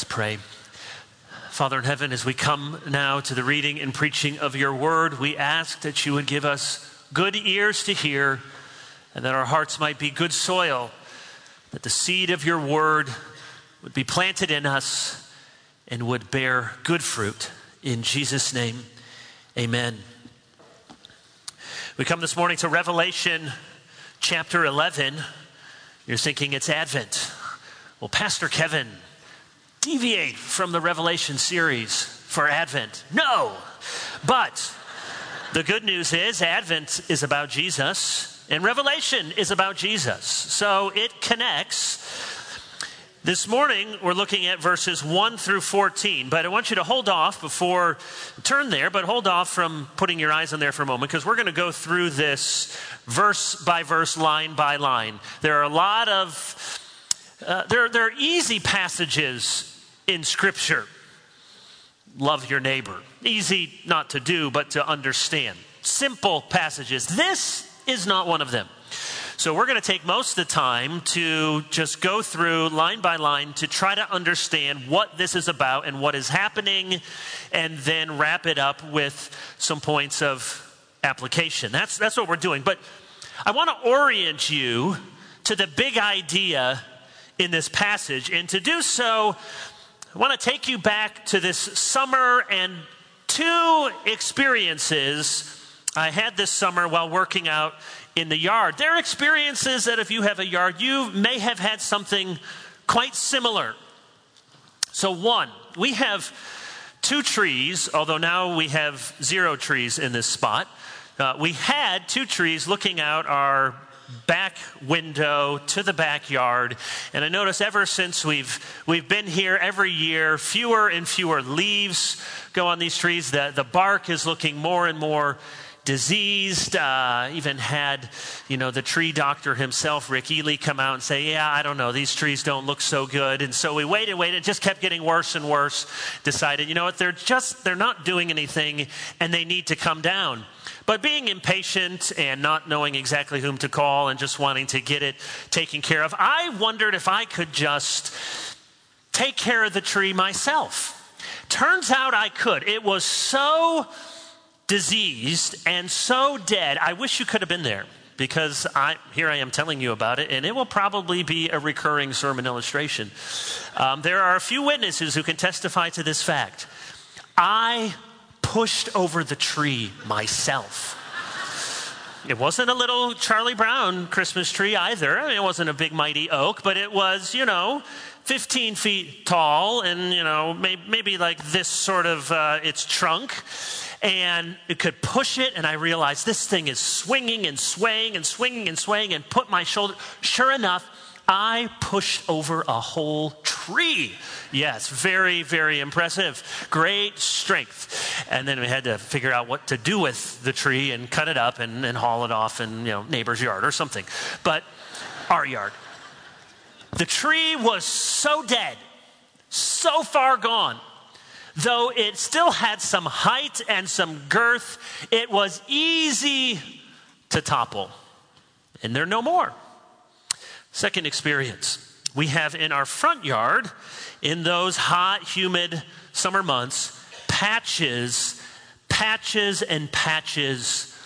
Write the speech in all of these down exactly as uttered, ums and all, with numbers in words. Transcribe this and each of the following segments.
Let's pray. Father in heaven, as we come now to the reading and preaching of your word, we ask that you would give us good ears to hear, and that our hearts might be good soil, that the seed of your word would be planted in us and would bear good fruit. In Jesus' name, amen. We come this morning to Revelation chapter eleven. You're thinking it's Advent. Well, Pastor Kevin, deviate from the Revelation series for Advent. No, but the good news is Advent is about Jesus and Revelation is about Jesus. So it connects. This morning, we're looking at verses one through fourteen, but I want you to hold off before, turn there, but hold off from putting your eyes on there for a moment, because we're going to go through this verse by verse, line by line. There are a lot of, uh, there, there are easy passages in Scripture. Love your neighbor. Easy not to do, but to understand. Simple passages. This is not one of them. So we're going to take most of the time to just go through line by line to try to understand what this is about and what is happening, and then wrap it up with some points of application. That's, that's what we're doing. But I want to orient you to the big idea in this passage. And to do so, I want to take you back to this summer and two experiences I had this summer while working out in the yard. There are experiences that if you have a yard, you may have had something quite similar. So one, we have two trees, although now we have zero trees in this spot. Uh, we had two trees looking out our back window to the backyard. And I notice ever since we've we've been here every year, fewer and fewer leaves go on these trees. The, the bark is looking more and more diseased. Uh, even had, you know, the tree doctor himself, Rick Ely, come out and say, yeah, I don't know, these trees don't look so good. And so we waited, waited, it just kept getting worse and worse. Decided, you know what, they're just, they're not doing anything and they need to come down. But being impatient and not knowing exactly whom to call and just wanting to get it taken care of, I wondered if I could just take care of the tree myself. Turns out I could. It was so diseased and so dead. I wish you could have been there, because I, here I am telling you about it, and it will probably be a recurring sermon illustration. Um, there are a few witnesses who can testify to this fact. I pushed over the tree myself. It wasn't a little Charlie Brown Christmas tree either. I mean, it wasn't a big mighty oak, but it was, you know, fifteen feet tall and, you know, maybe, maybe like this sort of uh, its trunk. And it could push it, and I realized this thing is swinging and swaying and swinging and swaying, and put my shoulder. Sure enough, I pushed over a whole tree. Yes, very, very impressive. Great strength. And then we had to figure out what to do with the tree and cut it up and, and haul it off in, you know, neighbor's yard or something. But our yard. The tree was so dead, so far gone. Though it still had some height and some girth, it was easy to topple. And they're no more. Second experience we have in our front yard, in those hot, humid summer months, patches, patches and patches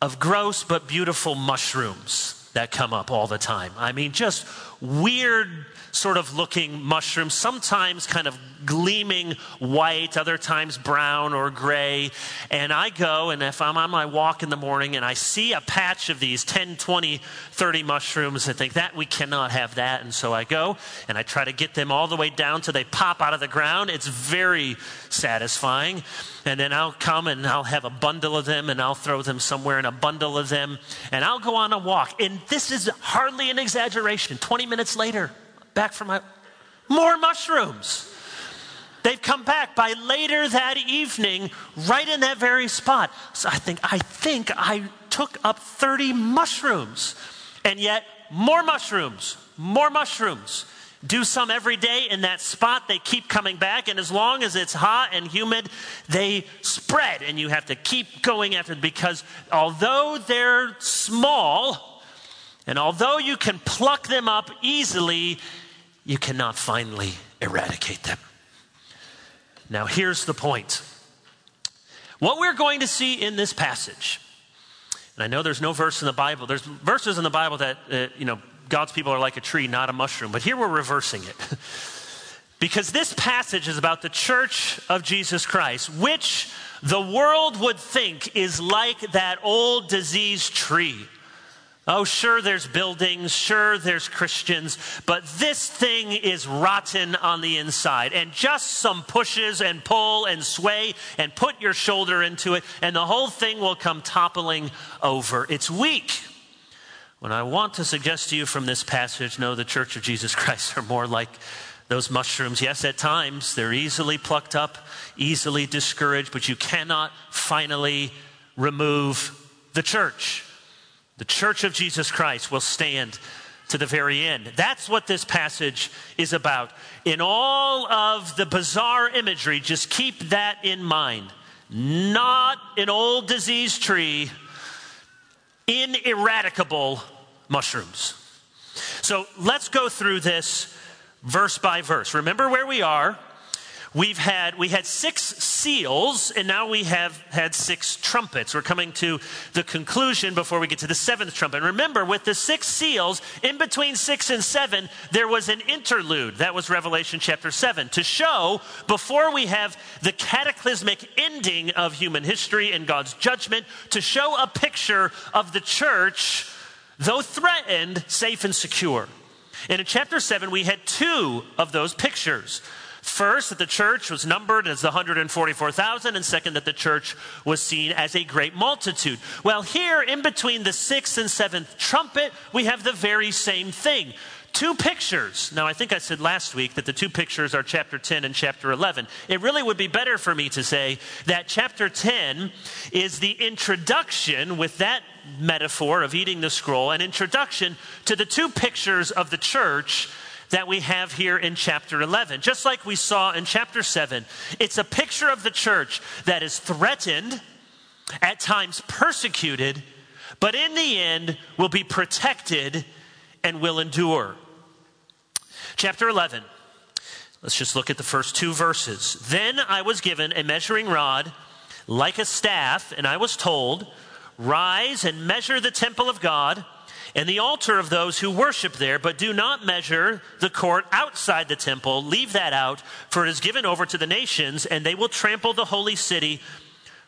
of gross but beautiful mushrooms that come up all the time. I mean, just weird sort of looking mushrooms, sometimes kind of gleaming white, other times brown or gray. And I go, and if I'm on my walk in the morning and I see a patch of these ten, twenty, thirty mushrooms, I think that we cannot have that. And so I go and I try to get them all the way down till they pop out of the ground. It's very satisfying. And then I'll come and I'll have a bundle of them, and I'll throw them somewhere in a bundle of them, and I'll go on a walk. And this is hardly an exaggeration. twenty minutes later, back from my, more mushrooms. They've come back by later that evening, right in that very spot. So I think, I think I took up thirty mushrooms, and yet more mushrooms, more mushrooms. Do some every day in that spot. They keep coming back, and as long as it's hot and humid, they spread, and you have to keep going after it, because although they're small, and although you can pluck them up easily, you cannot finally eradicate them. Now, here's the point. What we're going to see in this passage, and I know there's no verse in the Bible, there's verses in the Bible that, uh, you know, God's people are like a tree, not a mushroom, but here we're reversing it. Because this passage is about the church of Jesus Christ, which the world would think is like that old diseased tree. Oh, sure, there's buildings, sure, there's Christians, but this thing is rotten on the inside. And just some pushes and pull and sway and put your shoulder into it, and the whole thing will come toppling over. It's weak. What I want to suggest to you from this passage, no, the Church of Jesus Christ are more like those mushrooms. Yes, at times, they're easily plucked up, easily discouraged, but you cannot finally remove the church. The church of Jesus Christ will stand to the very end. That's what this passage is about. In all of the bizarre imagery, just keep that in mind. Not an old diseased tree, ineradicable mushrooms. So let's go through this verse by verse. Remember where we are. We've had, we had six seals, and now we have had six trumpets. We're coming to the conclusion before we get to the seventh trumpet. Remember, with the six seals, in between six and seven, there was an interlude. That was Revelation chapter seven, to show, before we have the cataclysmic ending of human history and God's judgment, to show a picture of the church, though threatened, safe and secure. And in chapter seven, we had two of those pictures. First, that the church was numbered as the one hundred forty-four thousand, and second, that the church was seen as a great multitude. Well, here, in between the sixth and seventh trumpet, we have the very same thing. Two pictures. Now, I think I said last week that the two pictures are chapter ten and chapter eleven. It really would be better for me to say that chapter ten is the introduction, with that metaphor of eating the scroll, an introduction to the two pictures of the church that we have here in chapter eleven. Just like we saw in chapter seven, it's a picture of the church that is threatened, at times persecuted, but in the end will be protected and will endure. Chapter eleven, let's just look at the first two verses. Then I was given a measuring rod like a staff, and I was told, "Rise and measure the temple of God and the altar of those who worship there, but do not measure the court outside the temple. Leave that out, for it is given over to the nations, and they will trample the holy city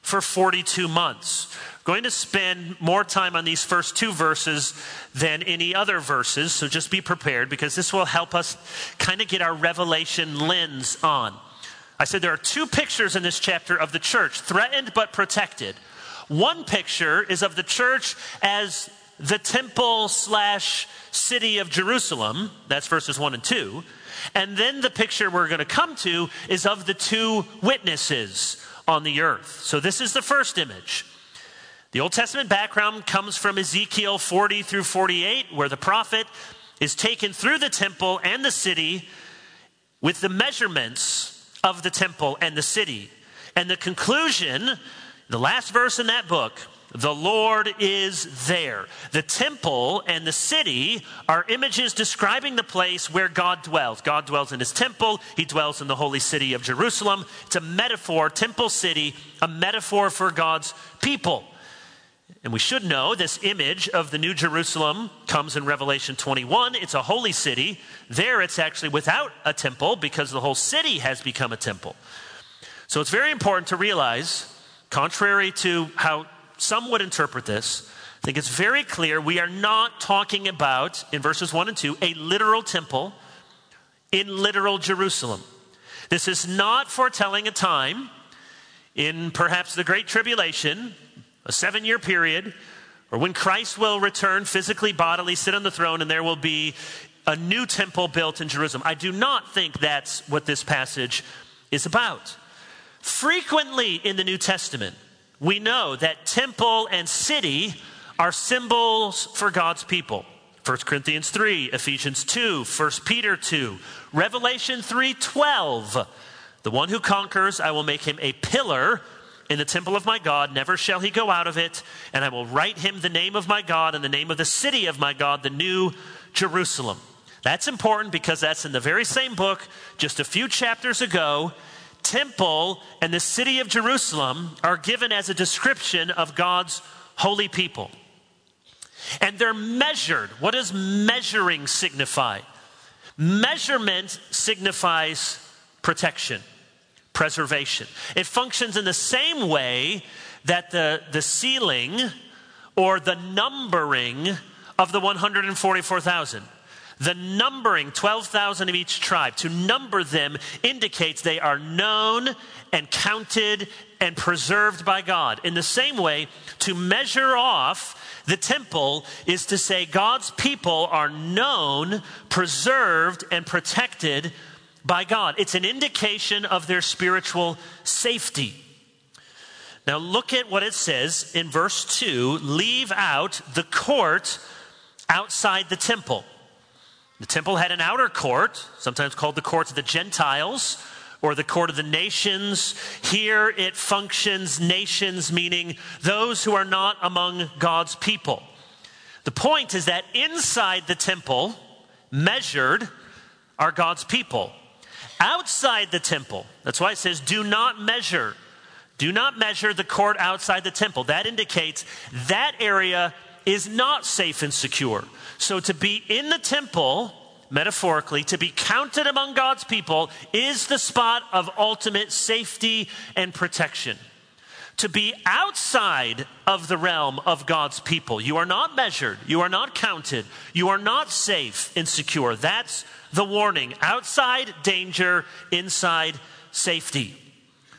for forty-two months. Going to spend more time on these first two verses than any other verses, so just be prepared, because this will help us kind of get our Revelation lens on. I said there are two pictures in this chapter of the church, threatened but protected. One picture is of the church as the temple slash city of Jerusalem. That's verses one and two. And then the picture we're going to come to is of the two witnesses on the earth. So this is the first image. The Old Testament background comes from Ezekiel forty through forty-eight, where the prophet is taken through the temple and the city with the measurements of the temple and the city. And the conclusion, the last verse in that book, the Lord is there. The temple and the city are images describing the place where God dwells. God dwells in his temple. He dwells in the holy city of Jerusalem. It's a metaphor, temple city, a metaphor for God's people. And we should know this image of the New Jerusalem comes in Revelation twenty-one. It's a holy city. There it's actually without a temple, because the whole city has become a temple. So it's very important to realize, contrary to how some would interpret this, I think it's very clear we are not talking about, in verses one and two, a literal temple in literal Jerusalem. This is not foretelling a time in perhaps the Great Tribulation, a seven-year period, or when Christ will return physically, bodily, sit on the throne, and there will be a new temple built in Jerusalem. I do not think that's what this passage is about. Frequently in the New Testament, we know that temple and city are symbols for God's people. First Corinthians three, Ephesians two, First Peter two, Revelation three twelve. The one who conquers, I will make him a pillar in the temple of my God. Never shall he go out of it. And I will write him the name of my God and the name of the city of my God, the new Jerusalem. That's important because that's in the very same book just a few chapters ago. Temple and the city of Jerusalem are given as a description of God's holy people. And they're measured. What does measuring signify? Measurement signifies protection, preservation. It functions in the same way that the, the sealing or the numbering of the one hundred forty-four thousand. The numbering, twelve thousand of each tribe, to number them indicates they are known and counted and preserved by God. In the same way, to measure off the temple is to say God's people are known, preserved, and protected by God. It's an indication of their spiritual safety. Now look at what it says in verse two, leave out the court outside the temple. The temple had an outer court, sometimes called the court of the Gentiles or the court of the nations. Here it functions nations, meaning those who are not among God's people. The point is that inside the temple, measured, are God's people. Outside the temple, that's why it says do not measure. Do not measure the court outside the temple. That indicates that area is not safe and secure. So to be in the temple, metaphorically, to be counted among God's people is the spot of ultimate safety and protection. To be outside of the realm of God's people, you are not measured, you are not counted, you are not safe and secure. That's the warning. Outside, danger. Inside, safety.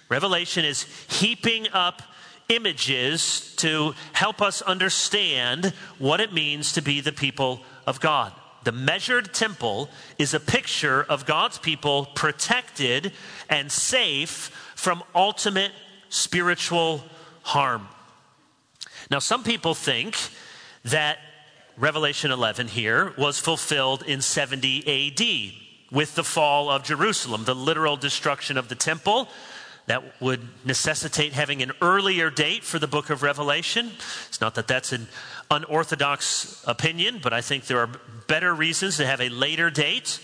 Revelation is heaping up images to help us understand what it means to be the people of God. The measured temple is a picture of God's people protected and safe from ultimate spiritual harm. Now, some people think that Revelation eleven here was fulfilled in seventy A D with the fall of Jerusalem, the literal destruction of the temple. That would necessitate having an earlier date for the book of Revelation. It's not that that's an unorthodox opinion, but I think there are better reasons to have a later date.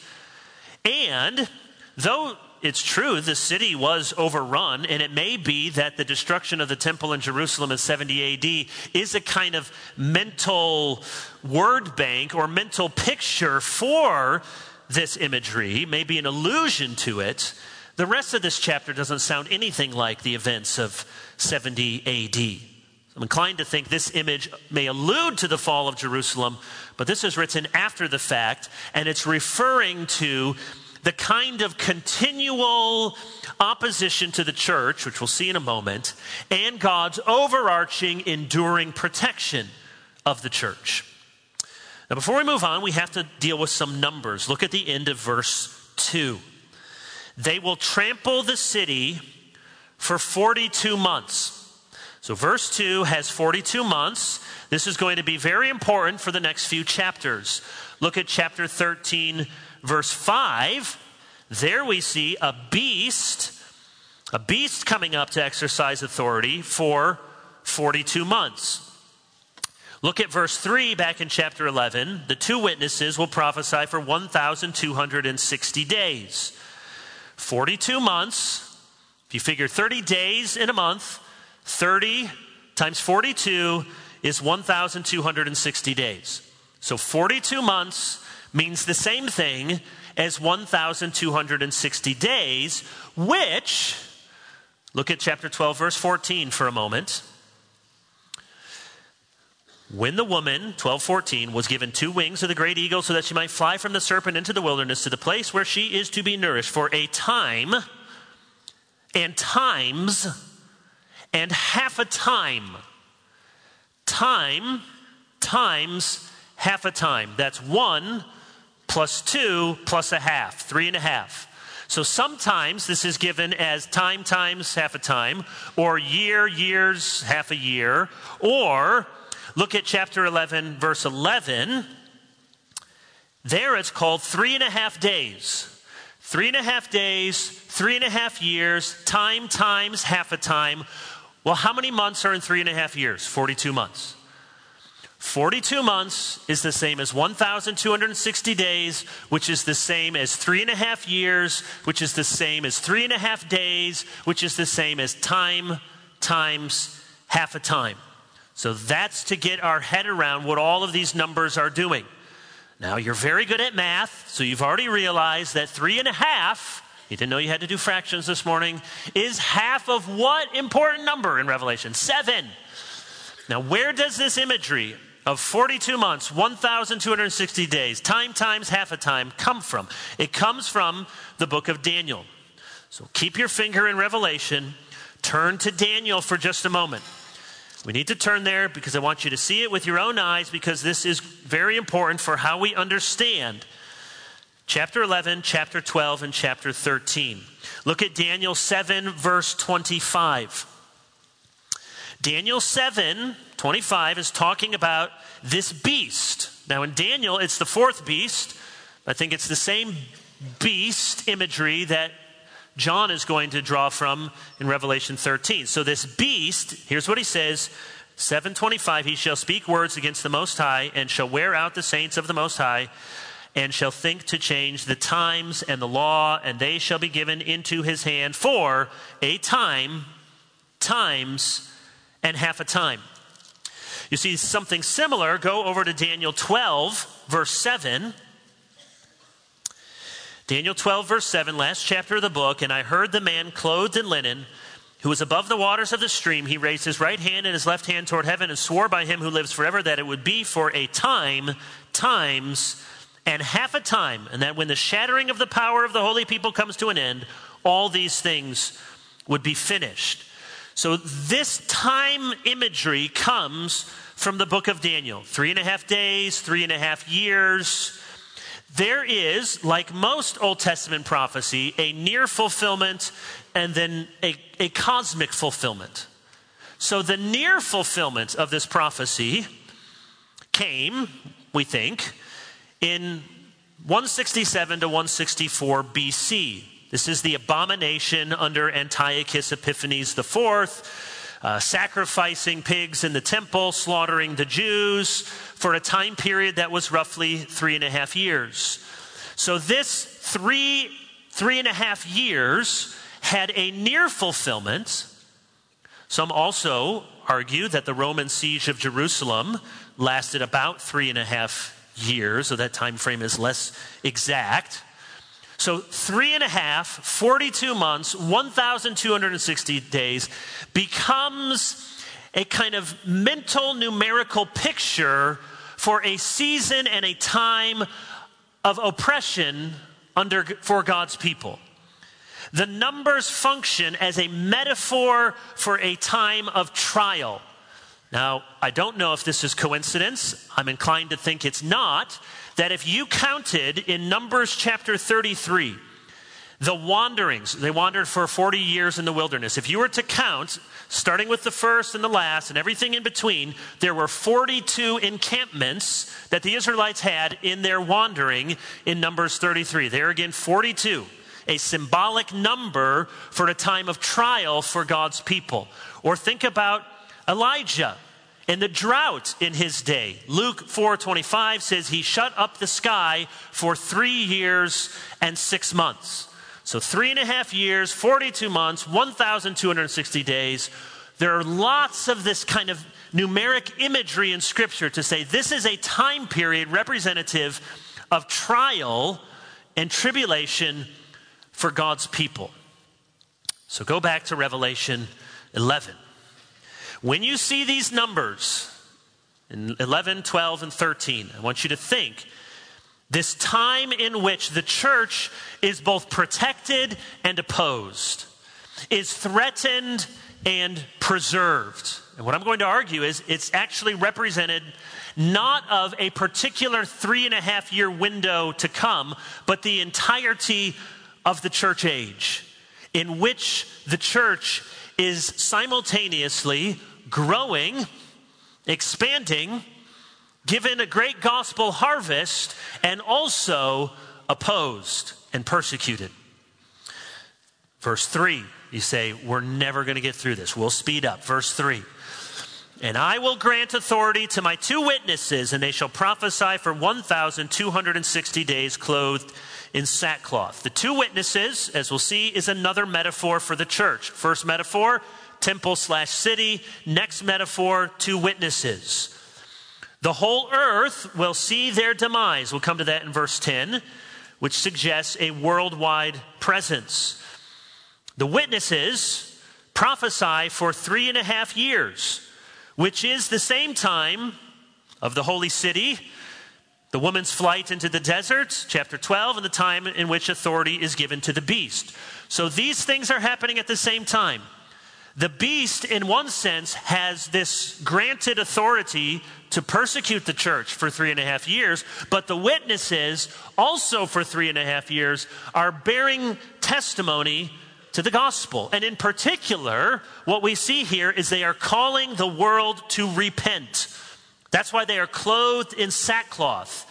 And though it's true the city was overrun, and it may be that the destruction of the temple in Jerusalem in seventy A D is a kind of mental word bank or mental picture for this imagery, maybe an allusion to it, the rest of this chapter doesn't sound anything like the events of seventy A D. I'm inclined to think this image may allude to the fall of Jerusalem, but this is written after the fact, and it's referring to the kind of continual opposition to the church, which we'll see in a moment, and God's overarching, enduring protection of the church. Now, before we move on, we have to deal with some numbers. Look at the end of verse two. They will trample the city for forty-two months. So verse two has forty-two months. This is going to be very important for the next few chapters. Look at chapter thirteen, verse five. There we see a beast, a beast coming up to exercise authority for forty-two months. Look at verse three back in chapter eleven. The two witnesses will prophesy for one thousand two hundred sixty days. forty-two months, if you figure thirty days in a month, thirty times forty-two is one thousand two hundred sixty days. So forty-two months means the same thing as one thousand two hundred sixty days, which, look at chapter twelve, verse fourteen for a moment. When the woman, twelve fourteen, was given two wings of the great eagle so that she might fly from the serpent into the wilderness to the place where she is to be nourished for a time and times and half a time. Time times half a time. That's one plus two plus a half, three and a half. So sometimes this is given as time times half a time, or year, years, half a year, or look at chapter eleven, verse eleven. There it's called three and a half days. Three and a half days, three and a half years, time times half a time. Well, how many months are in three and a half years? forty-two months. forty-two months is the same as one thousand two hundred sixty days, which is the same as three and a half years, which is the same as three and a half days, which is the same as time times half a time. So that's to get our head around what all of these numbers are doing. Now, you're very good at math, so you've already realized that three and a half, you didn't know you had to do fractions this morning, is half of what important number in Revelation? Seven. Now, where does this imagery of forty-two months, one thousand two hundred sixty days, time times half a time come from? It comes from the book of Daniel. So keep your finger in Revelation. Turn to Daniel for just a moment. We need to turn there because I want you to see it with your own eyes, because this is very important for how we understand chapter eleven, chapter twelve, and chapter thirteen. Look at Daniel seven, verse twenty-five. Daniel seven, twenty-five is talking about this beast. Now in Daniel, it's the fourth beast. I think it's the same beast imagery that John is going to draw from in Revelation thirteen. So this beast, here's what he says, seven twenty-five, he shall speak words against the Most High and shall wear out the saints of the Most High and shall think to change the times and the law, and they shall be given into his hand for a time, times, and half a time. You see something similar. Go over to Daniel twelve, verse seven. Daniel twelve, verse seven, last chapter of the book. And I heard the man clothed in linen, who was above the waters of the stream. He raised his right hand and his left hand toward heaven and swore by him who lives forever that it would be for a time, times, and half a time. And that when the shattering of the power of the holy people comes to an end, all these things would be finished. So this time imagery comes from the book of Daniel. Three and a half days, three and a half years. There is, like most Old Testament prophecy, a near fulfillment and then a, a cosmic fulfillment. So the near fulfillment of this prophecy came, we think, in one sixty-seven to one sixty-four B C. This is the abomination under Antiochus Epiphanes the fourth. Uh, sacrificing pigs in the temple, slaughtering the Jews for a time period that was roughly three and a half years. So this three, three and a half years had a near fulfillment. Some also argue that the Roman siege of Jerusalem lasted about three and a half years, so that time frame is less exact. So three and a half, forty-two months, one thousand two hundred sixty days becomes a kind of mental numerical picture for a season and a time of oppression under for God's people. The numbers function as a metaphor for a time of trial. Now, I don't know if this is coincidence. I'm inclined to think it's not. That if you counted in Numbers chapter thirty-three, the wanderings, they wandered for forty years in the wilderness. If you were to count, starting with the first and the last and everything in between, there were forty-two encampments that the Israelites had in their wandering in Numbers thirty-three. There again, forty-two, a symbolic number for a time of trial for God's people. Or think about Elijah and the drought in his day. Luke four twenty-five says he shut up the sky for three years and six months. So three and a half years, forty-two months, one thousand two hundred sixty days. There are lots of this kind of numeric imagery in Scripture to say this is a time period representative of trial and tribulation for God's people. So go back to Revelation eleven. When you see these numbers in eleven, twelve, and thirteen, I want you to think this time in which the church is both protected and opposed, is threatened and preserved. And what I'm going to argue is it's actually represented not of a particular three and a half year window to come, but the entirety of the church age in which the church is simultaneously growing, expanding, given a great gospel harvest, and also opposed and persecuted. Verse three, you say, we're never going to get through this. We'll speed up. Verse three, And I will grant authority to my two witnesses, and they shall prophesy for one thousand two hundred sixty days, clothed in sackcloth. The two witnesses, as we'll see, is another metaphor for the church. First metaphor, temple slash city. Next metaphor, two witnesses. The whole earth will see their demise. We'll come to that in verse ten, which suggests a worldwide presence. The witnesses prophesy for three and a half years, which is the same time of the holy city, the woman's flight into the desert, chapter twelve, and the time in which authority is given to the beast. So these things are happening at the same time. The beast, in one sense, has this granted authority to persecute the church for three and a half years, but the witnesses, also for three and a half years, are bearing testimony to the gospel. And in particular, what we see here is they are calling the world to repent. That's why they are clothed in sackcloth.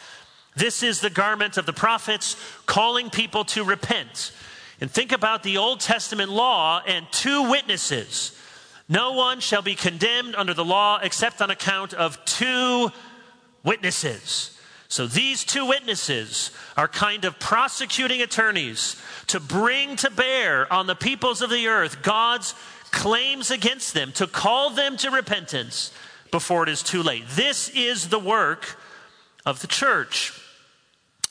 This is the garment of the prophets, calling people to repent. And think about the Old Testament law and two witnesses. No one shall be condemned under the law except on account of two witnesses. So these two witnesses are kind of prosecuting attorneys to bring to bear on the peoples of the earth God's claims against them, to call them to repentance before it is too late. This is the work of the church.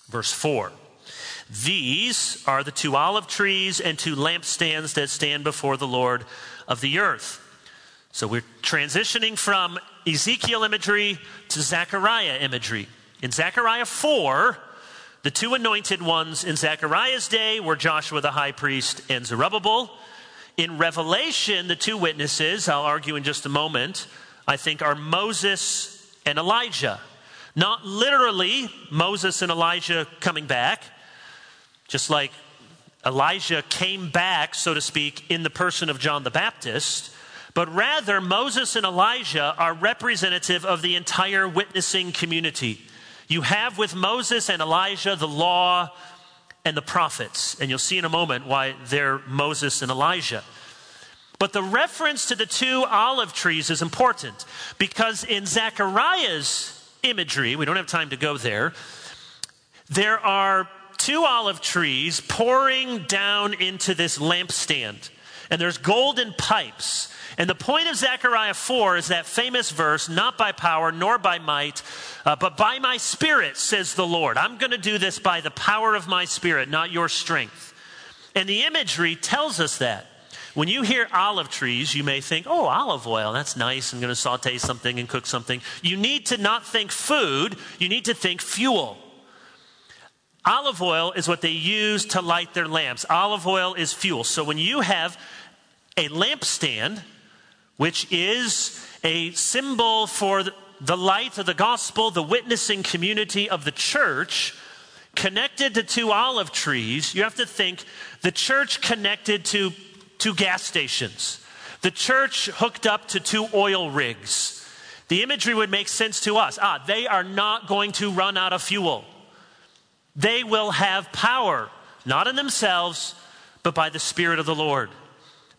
Verse four. These are the two olive trees and two lampstands that stand before the Lord of the earth. So we're transitioning from Ezekiel imagery to Zechariah imagery. In Zechariah four, the two anointed ones in Zechariah's day were Joshua the high priest and Zerubbabel. In Revelation, the two witnesses, I'll argue in just a moment, I think are Moses and Elijah. Not literally Moses and Elijah coming back, just like Elijah came back, so to speak, in the person of John the Baptist, but rather Moses and Elijah are representative of the entire witnessing community. You have with Moses and Elijah the law and the prophets, and you'll see in a moment why they're Moses and Elijah. But the reference to the two olive trees is important because in Zechariah's imagery, we don't have time to go there, there are two olive trees pouring down into this lampstand. And there's golden pipes. And the point of Zechariah four is that famous verse, not by power nor by might, uh, but by my spirit, says the Lord. I'm going to do this by the power of my spirit, not your strength. And the imagery tells us that. When you hear olive trees, you may think, oh, olive oil, that's nice. I'm going to saute something and cook something. You need to not think food. You need to think fuel. Olive oil is what they use to light their lamps. Olive oil is fuel. So when you have a lampstand, which is a symbol for the light of the gospel, the witnessing community of the church, connected to two olive trees, you have to think the church connected to two gas stations, the church hooked up to two oil rigs. The imagery would make sense to us. Ah, they are not going to run out of fuel. They will have power, not in themselves, but by the Spirit of the Lord.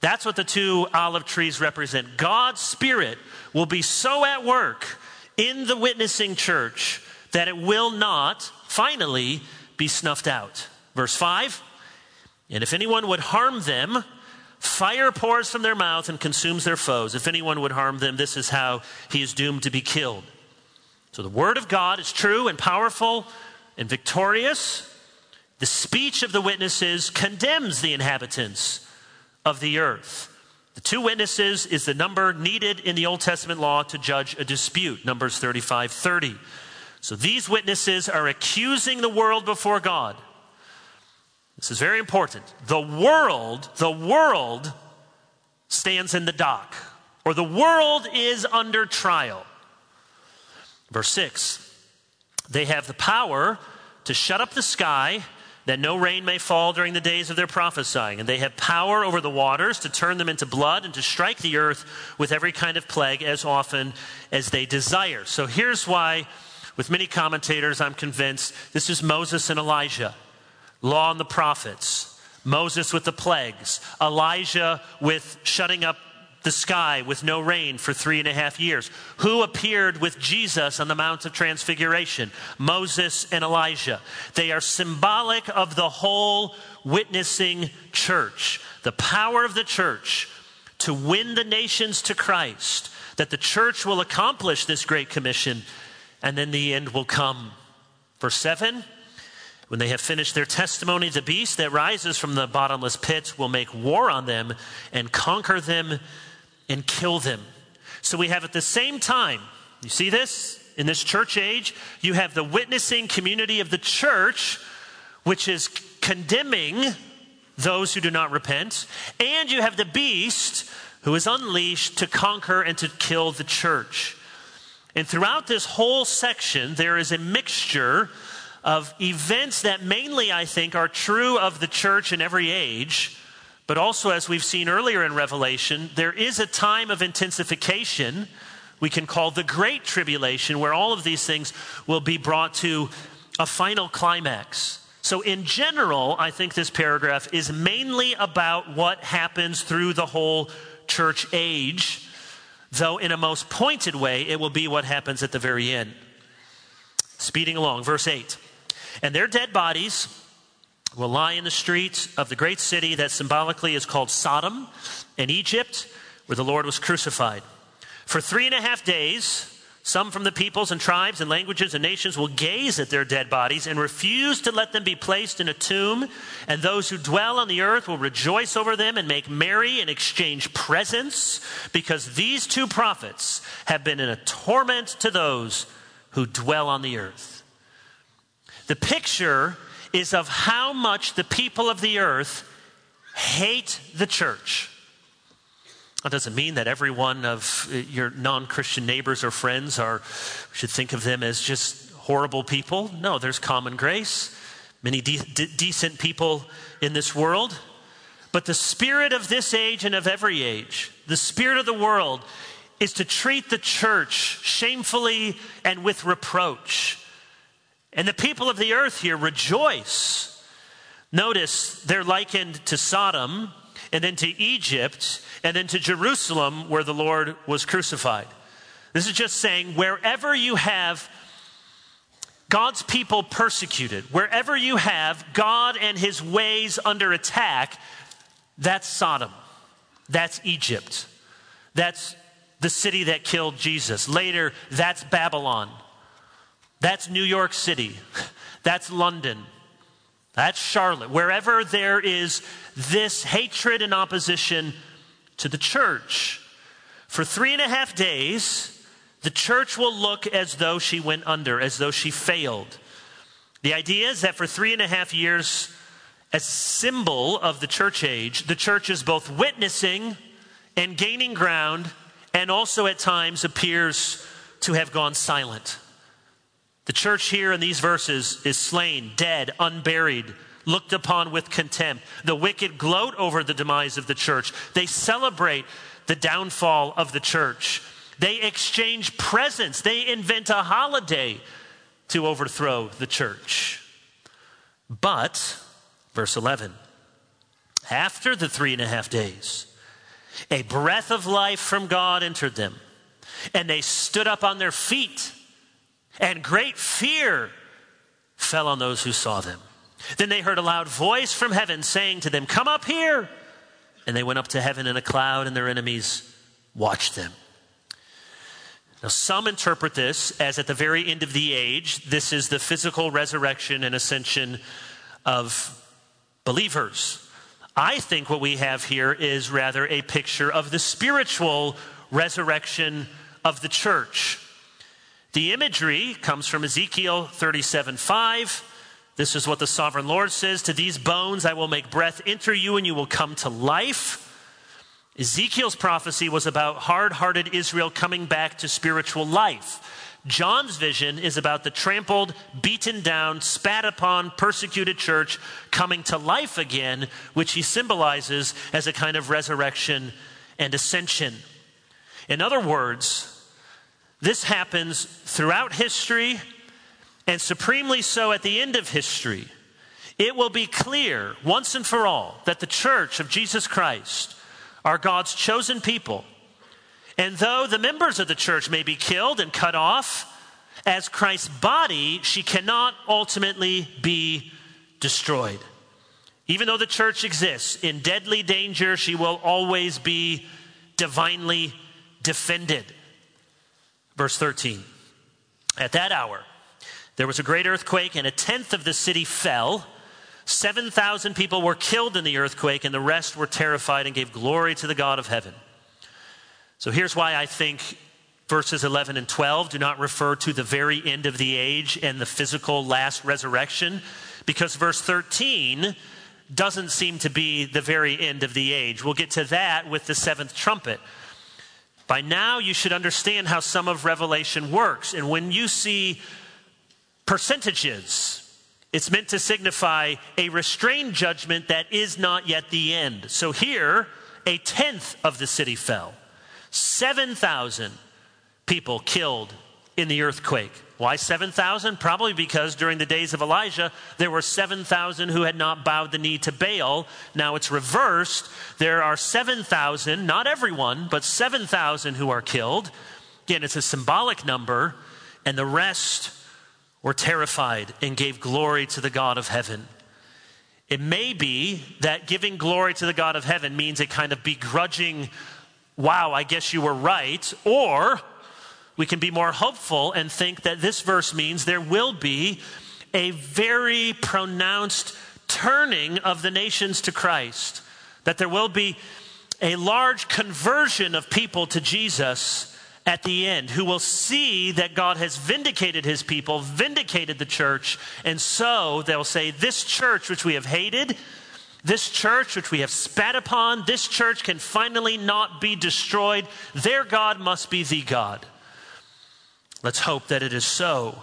That's what the two olive trees represent. God's Spirit will be so at work in the witnessing church that it will not, finally, be snuffed out. Verse five, and if anyone would harm them, fire pours from their mouth and consumes their foes. If anyone would harm them, this is how he is doomed to be killed. So the word of God is true and powerful and victorious. The speech of the witnesses condemns the inhabitants of the earth. The two witnesses is the number needed in the Old Testament law to judge a dispute, Numbers thirty-five thirty. So these witnesses are accusing the world before God. This is very important. The world, the world stands in the dock, or the world is under trial. Verse six. They have the power to shut up the sky that no rain may fall during the days of their prophesying. And they have power over the waters to turn them into blood and to strike the earth with every kind of plague as often as they desire. So here's why, with many commentators, I'm convinced this is Moses and Elijah. Law and the prophets. Moses with the plagues. Elijah with shutting up the sky with no rain for three and a half years? Who appeared with Jesus on the Mount of Transfiguration? Moses and Elijah. They are symbolic of the whole witnessing church. The power of the church to win the nations to Christ, that the church will accomplish this great commission, and then the end will come. Verse seven, when they have finished their testimony, the beast that rises from the bottomless pit will make war on them and conquer them and kill them. So we have at the same time, you see this? In this church age, you have the witnessing community of the church, which is condemning those who do not repent, and you have the beast who is unleashed to conquer and to kill the church. And throughout this whole section, there is a mixture of events that mainly, I think, are true of the church in every age, but also, as we've seen earlier in Revelation, there is a time of intensification we can call the Great Tribulation, where all of these things will be brought to a final climax. So in general, I think this paragraph is mainly about what happens through the whole church age, though in a most pointed way, it will be what happens at the very end. Speeding along, verse eight. And their dead bodies will lie in the streets of the great city that symbolically is called Sodom and Egypt, where the Lord was crucified. For three and a half days, some from the peoples and tribes and languages and nations will gaze at their dead bodies and refuse to let them be placed in a tomb. And those who dwell on the earth will rejoice over them and make merry and exchange presents, because these two prophets have been in a torment to those who dwell on the earth. The picture is of how much the people of the earth hate the church. That doesn't mean that every one of your non-Christian neighbors or friends are, we should think of them as just horrible people. No, there's common grace, many de- de- decent people in this world. But the spirit of this age and of every age, the spirit of the world, is to treat the church shamefully and with reproach. And the people of the earth here rejoice. Notice they're likened to Sodom, and then to Egypt, and then to Jerusalem, where the Lord was crucified. This is just saying, wherever you have God's people persecuted, wherever you have God and his ways under attack, that's Sodom, that's Egypt, that's the city that killed Jesus. Later, that's Babylon, that's New York City, that's London, that's Charlotte. Wherever there is this hatred and opposition to the church, for three and a half days, the church will look as though she went under, as though she failed. The idea is that for three and a half years, as a symbol of the church age, the church is both witnessing and gaining ground, and also at times appears to have gone silent. The church here in these verses is slain, dead, unburied, looked upon with contempt. The wicked gloat over the demise of the church. They celebrate the downfall of the church. They exchange presents. They invent a holiday to overthrow the church. But, verse eleven, after the three and a half days, a breath of life from God entered them, and they stood up on their feet, and great fear fell on those who saw them. Then they heard a loud voice from heaven saying to them, "Come up here." And they went up to heaven in a cloud, and their enemies watched them. Now, some interpret this as at the very end of the age, this is the physical resurrection and ascension of believers. I think what we have here is rather a picture of the spiritual resurrection of the church. The imagery comes from Ezekiel thirty-seven five. This is what the sovereign Lord says, "To these bones I will make breath enter you, and you will come to life." Ezekiel's prophecy was about hard-hearted Israel coming back to spiritual life. John's vision is about the trampled, beaten down, spat upon, persecuted church coming to life again, which he symbolizes as a kind of resurrection and ascension. In other words, this happens throughout history, and supremely so at the end of history. It will be clear once and for all that the church of Jesus Christ are God's chosen people. And though the members of the church may be killed and cut off, as Christ's body, she cannot ultimately be destroyed. Even though the church exists in deadly danger, she will always be divinely defended. Verse thirteen, at that hour, there was a great earthquake and a tenth of the city fell. seven thousand people were killed in the earthquake and the rest were terrified and gave glory to the God of heaven. So here's why I think verses eleven and twelve do not refer to the very end of the age and the physical last resurrection, because verse thirteen doesn't seem to be the very end of the age. We'll get to that with the seventh trumpet. By now, you should understand how some of Revelation works. And when you see percentages, it's meant to signify a restrained judgment that is not yet the end. So here, a tenth of the city fell. seven thousand people killed in the earthquake. Why seven thousand? Probably because during the days of Elijah, there were seven thousand who had not bowed the knee to Baal. Now it's reversed. There are seven thousand, not everyone, but seven thousand who are killed. Again, it's a symbolic number, and the rest were terrified and gave glory to the God of heaven. It may be that giving glory to the God of heaven means a kind of begrudging, wow, I guess you were right, or we can be more hopeful and think that this verse means there will be a very pronounced turning of the nations to Christ, that there will be a large conversion of people to Jesus at the end, who will see that God has vindicated his people, vindicated the church, and so they'll say, this church which we have hated, this church which we have spat upon, this church can finally not be destroyed. Their God must be the God. Let's hope that it is so.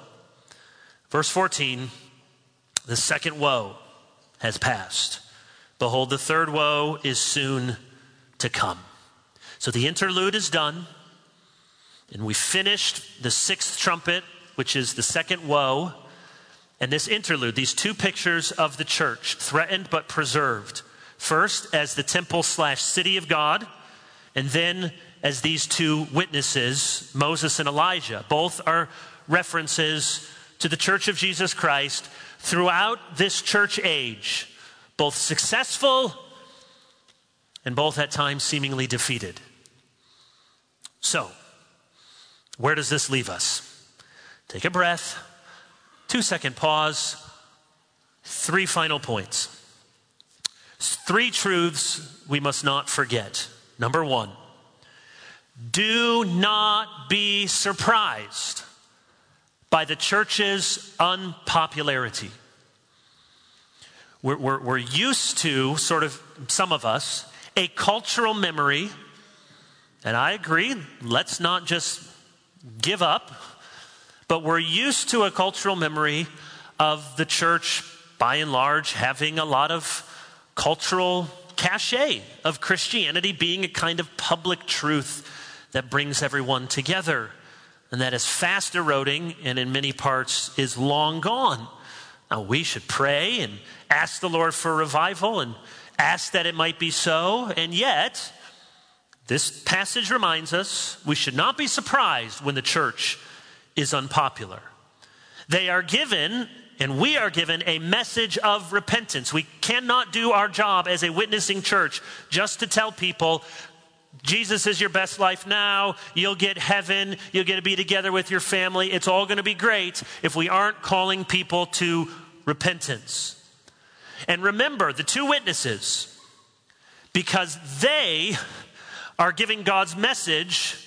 Verse fourteen, the second woe has passed. Behold, the third woe is soon to come. So the interlude is done, and we finished the sixth trumpet, which is the second woe. And this interlude, these two pictures of the church, threatened but preserved. First, as the temple slash city of God, and then as these two witnesses, Moses and Elijah. Both are references to the church of Jesus Christ throughout this church age, both successful and both at times seemingly defeated. So, where does this leave us? Take a breath. Two-second pause, three final points. Three truths we must not forget. Number one, do not be surprised by the church's unpopularity. We're, we're, we're used to, sort of, some of us, a cultural memory, and I agree, let's not just give up. But we're used to a cultural memory of the church, by and large, having a lot of cultural cachet of Christianity being a kind of public truth that brings everyone together. And that is fast eroding and in many parts is long gone. Now we should pray and ask the Lord for revival and ask that it might be so. And yet, this passage reminds us we should not be surprised when the church is unpopular. They are given, and we are given, a message of repentance. We cannot do our job as a witnessing church just to tell people, Jesus is your best life now, you'll get heaven, you'll get to be together with your family, it's all going to be great, if we aren't calling people to repentance. And remember, the two witnesses, because they are giving God's message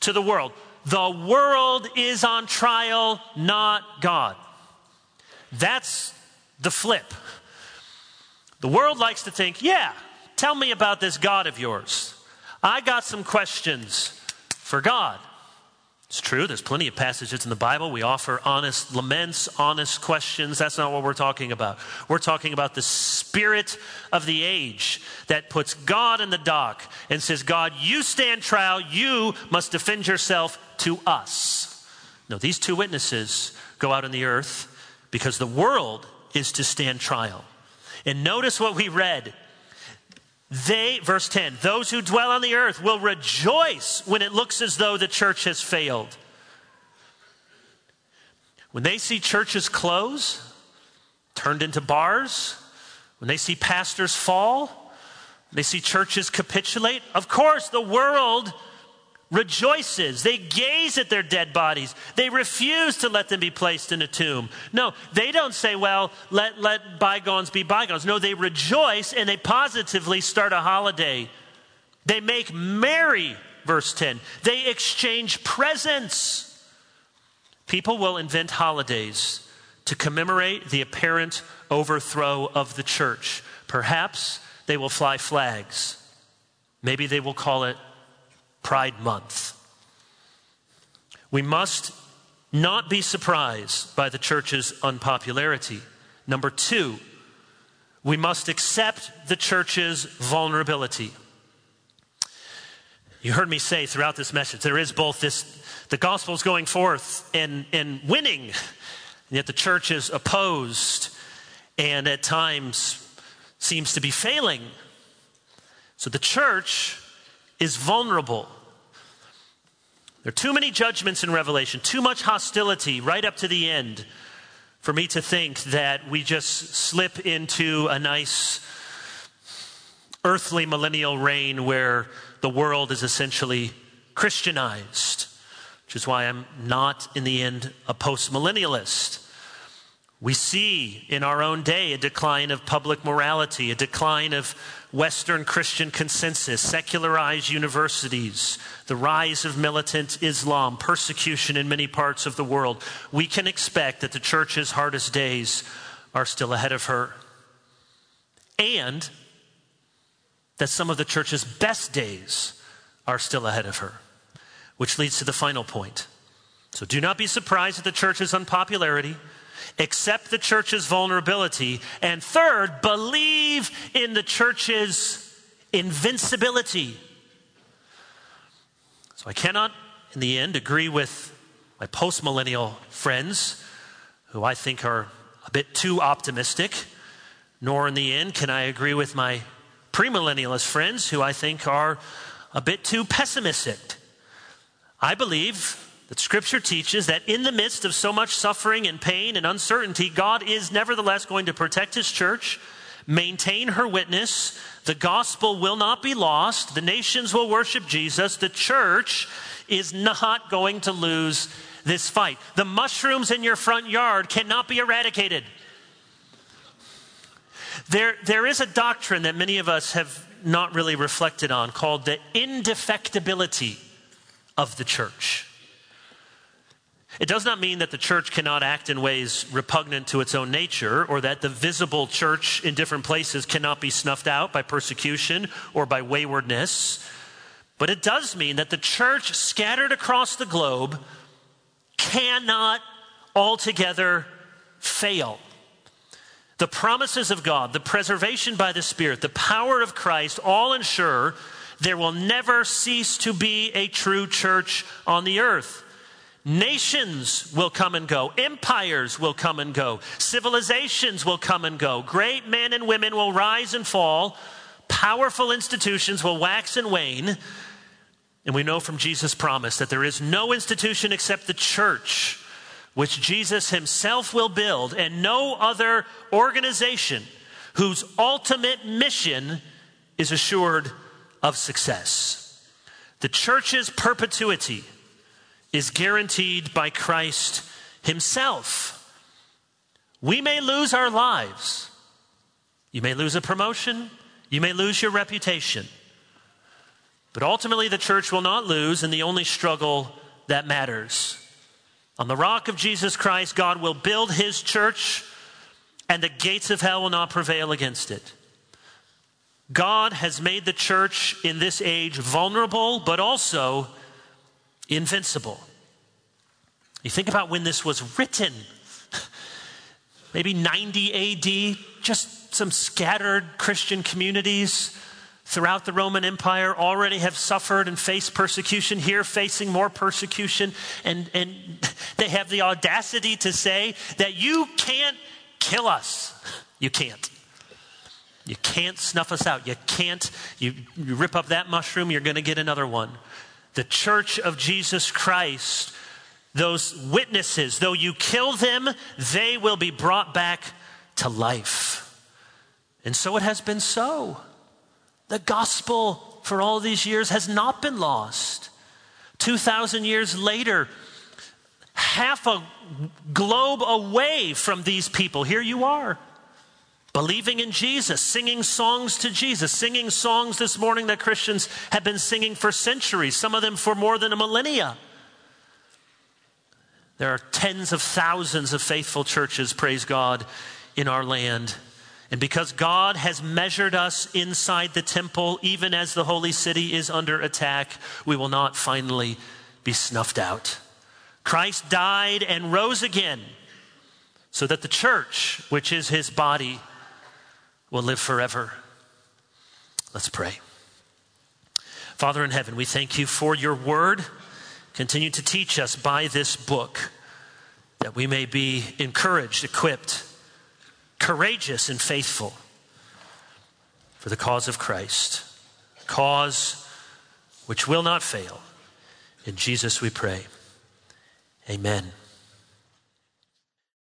to the world. The world is on trial, not God. That's the flip. The world likes to think, yeah, tell me about this God of yours. I got some questions for God. It's true, there's plenty of passages in the Bible. We offer honest laments, honest questions. That's not what we're talking about. We're talking about the spirit of the age that puts God in the dock and says, God, you stand trial. You must defend yourself to us. No, these two witnesses go out in the earth because the world is to stand trial. And notice what we read. They, verse ten, those who dwell on the earth will rejoice when it looks as though the church has failed. When they see churches close, turned into bars, when they see pastors fall, when they see churches capitulate, of course the world rejoices. They gaze at their dead bodies. They refuse to let them be placed in a tomb. No, they don't say, well, let, let bygones be bygones. No, they rejoice and they positively start a holiday. They make merry, verse ten. They exchange presents. People will invent holidays to commemorate the apparent overthrow of the church. Perhaps they will fly flags. Maybe they will call it Pride Month. We must not be surprised by the church's unpopularity. Number two, we must accept the church's vulnerability. You heard me say throughout this message, there is both this, the gospel is going forth and, and winning, and yet the church is opposed and at times seems to be failing. So the church is vulnerable. There are too many judgments in Revelation, too much hostility right up to the end for me to think that we just slip into a nice earthly millennial reign where the world is essentially Christianized, which is why I'm not in the end a post-millennialist. We see in our own day a decline of public morality, a decline of Western Christian consensus, secularized universities, the rise of militant Islam, persecution in many parts of the world. We can expect that the church's hardest days are still ahead of her, and that some of the church's best days are still ahead of her, which leads to the final point. So do not be surprised at the church's unpopularity. Accept the church's vulnerability. And third, believe in the church's invincibility. So I cannot, in the end, agree with my post-millennial friends, who I think are a bit too optimistic, nor in the end can I agree with my premillennialist friends, who I think are a bit too pessimistic. I believe that Scripture teaches that in the midst of so much suffering and pain and uncertainty, God is nevertheless going to protect His church, maintain her witness. The gospel will not be lost. The nations will worship Jesus. The church is not going to lose this fight. The mushrooms in your front yard cannot be eradicated. There, there is a doctrine that many of us have not really reflected on called the indefectibility of the church. It does not mean that the church cannot act in ways repugnant to its own nature, or that the visible church in different places cannot be snuffed out by persecution or by waywardness. But it does mean that the church scattered across the globe cannot altogether fail. The promises of God, the preservation by the Spirit, the power of Christ all ensure there will never cease to be a true church on the earth. Nations will come and go. Empires will come and go. Civilizations will come and go. Great men and women will rise and fall. Powerful institutions will wax and wane. And we know from Jesus' promise that there is no institution except the church, which Jesus Himself will build, and no other organization whose ultimate mission is assured of success. The church's perpetuity is guaranteed by Christ Himself. We may lose our lives. You may lose a promotion. You may lose your reputation. But ultimately, the church will not lose in the only struggle that matters. On the rock of Jesus Christ, God will build His church, and the gates of hell will not prevail against it. God has made the church in this age vulnerable, but also invincible. You think about when this was written, maybe ninety A D, just some scattered Christian communities throughout the Roman Empire already have suffered and faced persecution, here facing more persecution, and, and they have the audacity to say that you can't kill us. You can't. You can't snuff us out. You can't, you, you rip up that mushroom, you're going to get another one. The church of Jesus Christ, those witnesses, though you kill them, they will be brought back to life. And so it has been so. The gospel for all these years has not been lost. two thousand years later, half a globe away from these people, here you are, believing in Jesus, singing songs to Jesus, singing songs this morning that Christians have been singing for centuries, some of them for more than a millennia. There are tens of thousands of faithful churches, praise God, in our land. And because God has measured us inside the temple, even as the holy city is under attack, we will not finally be snuffed out. Christ died and rose again so that the church, which is his body, will live forever. Let's pray. Father in heaven, we thank you for your word. Continue to teach us by this book that we may be encouraged, equipped, courageous and faithful for the cause of Christ, cause which will not fail. In Jesus we pray. Amen.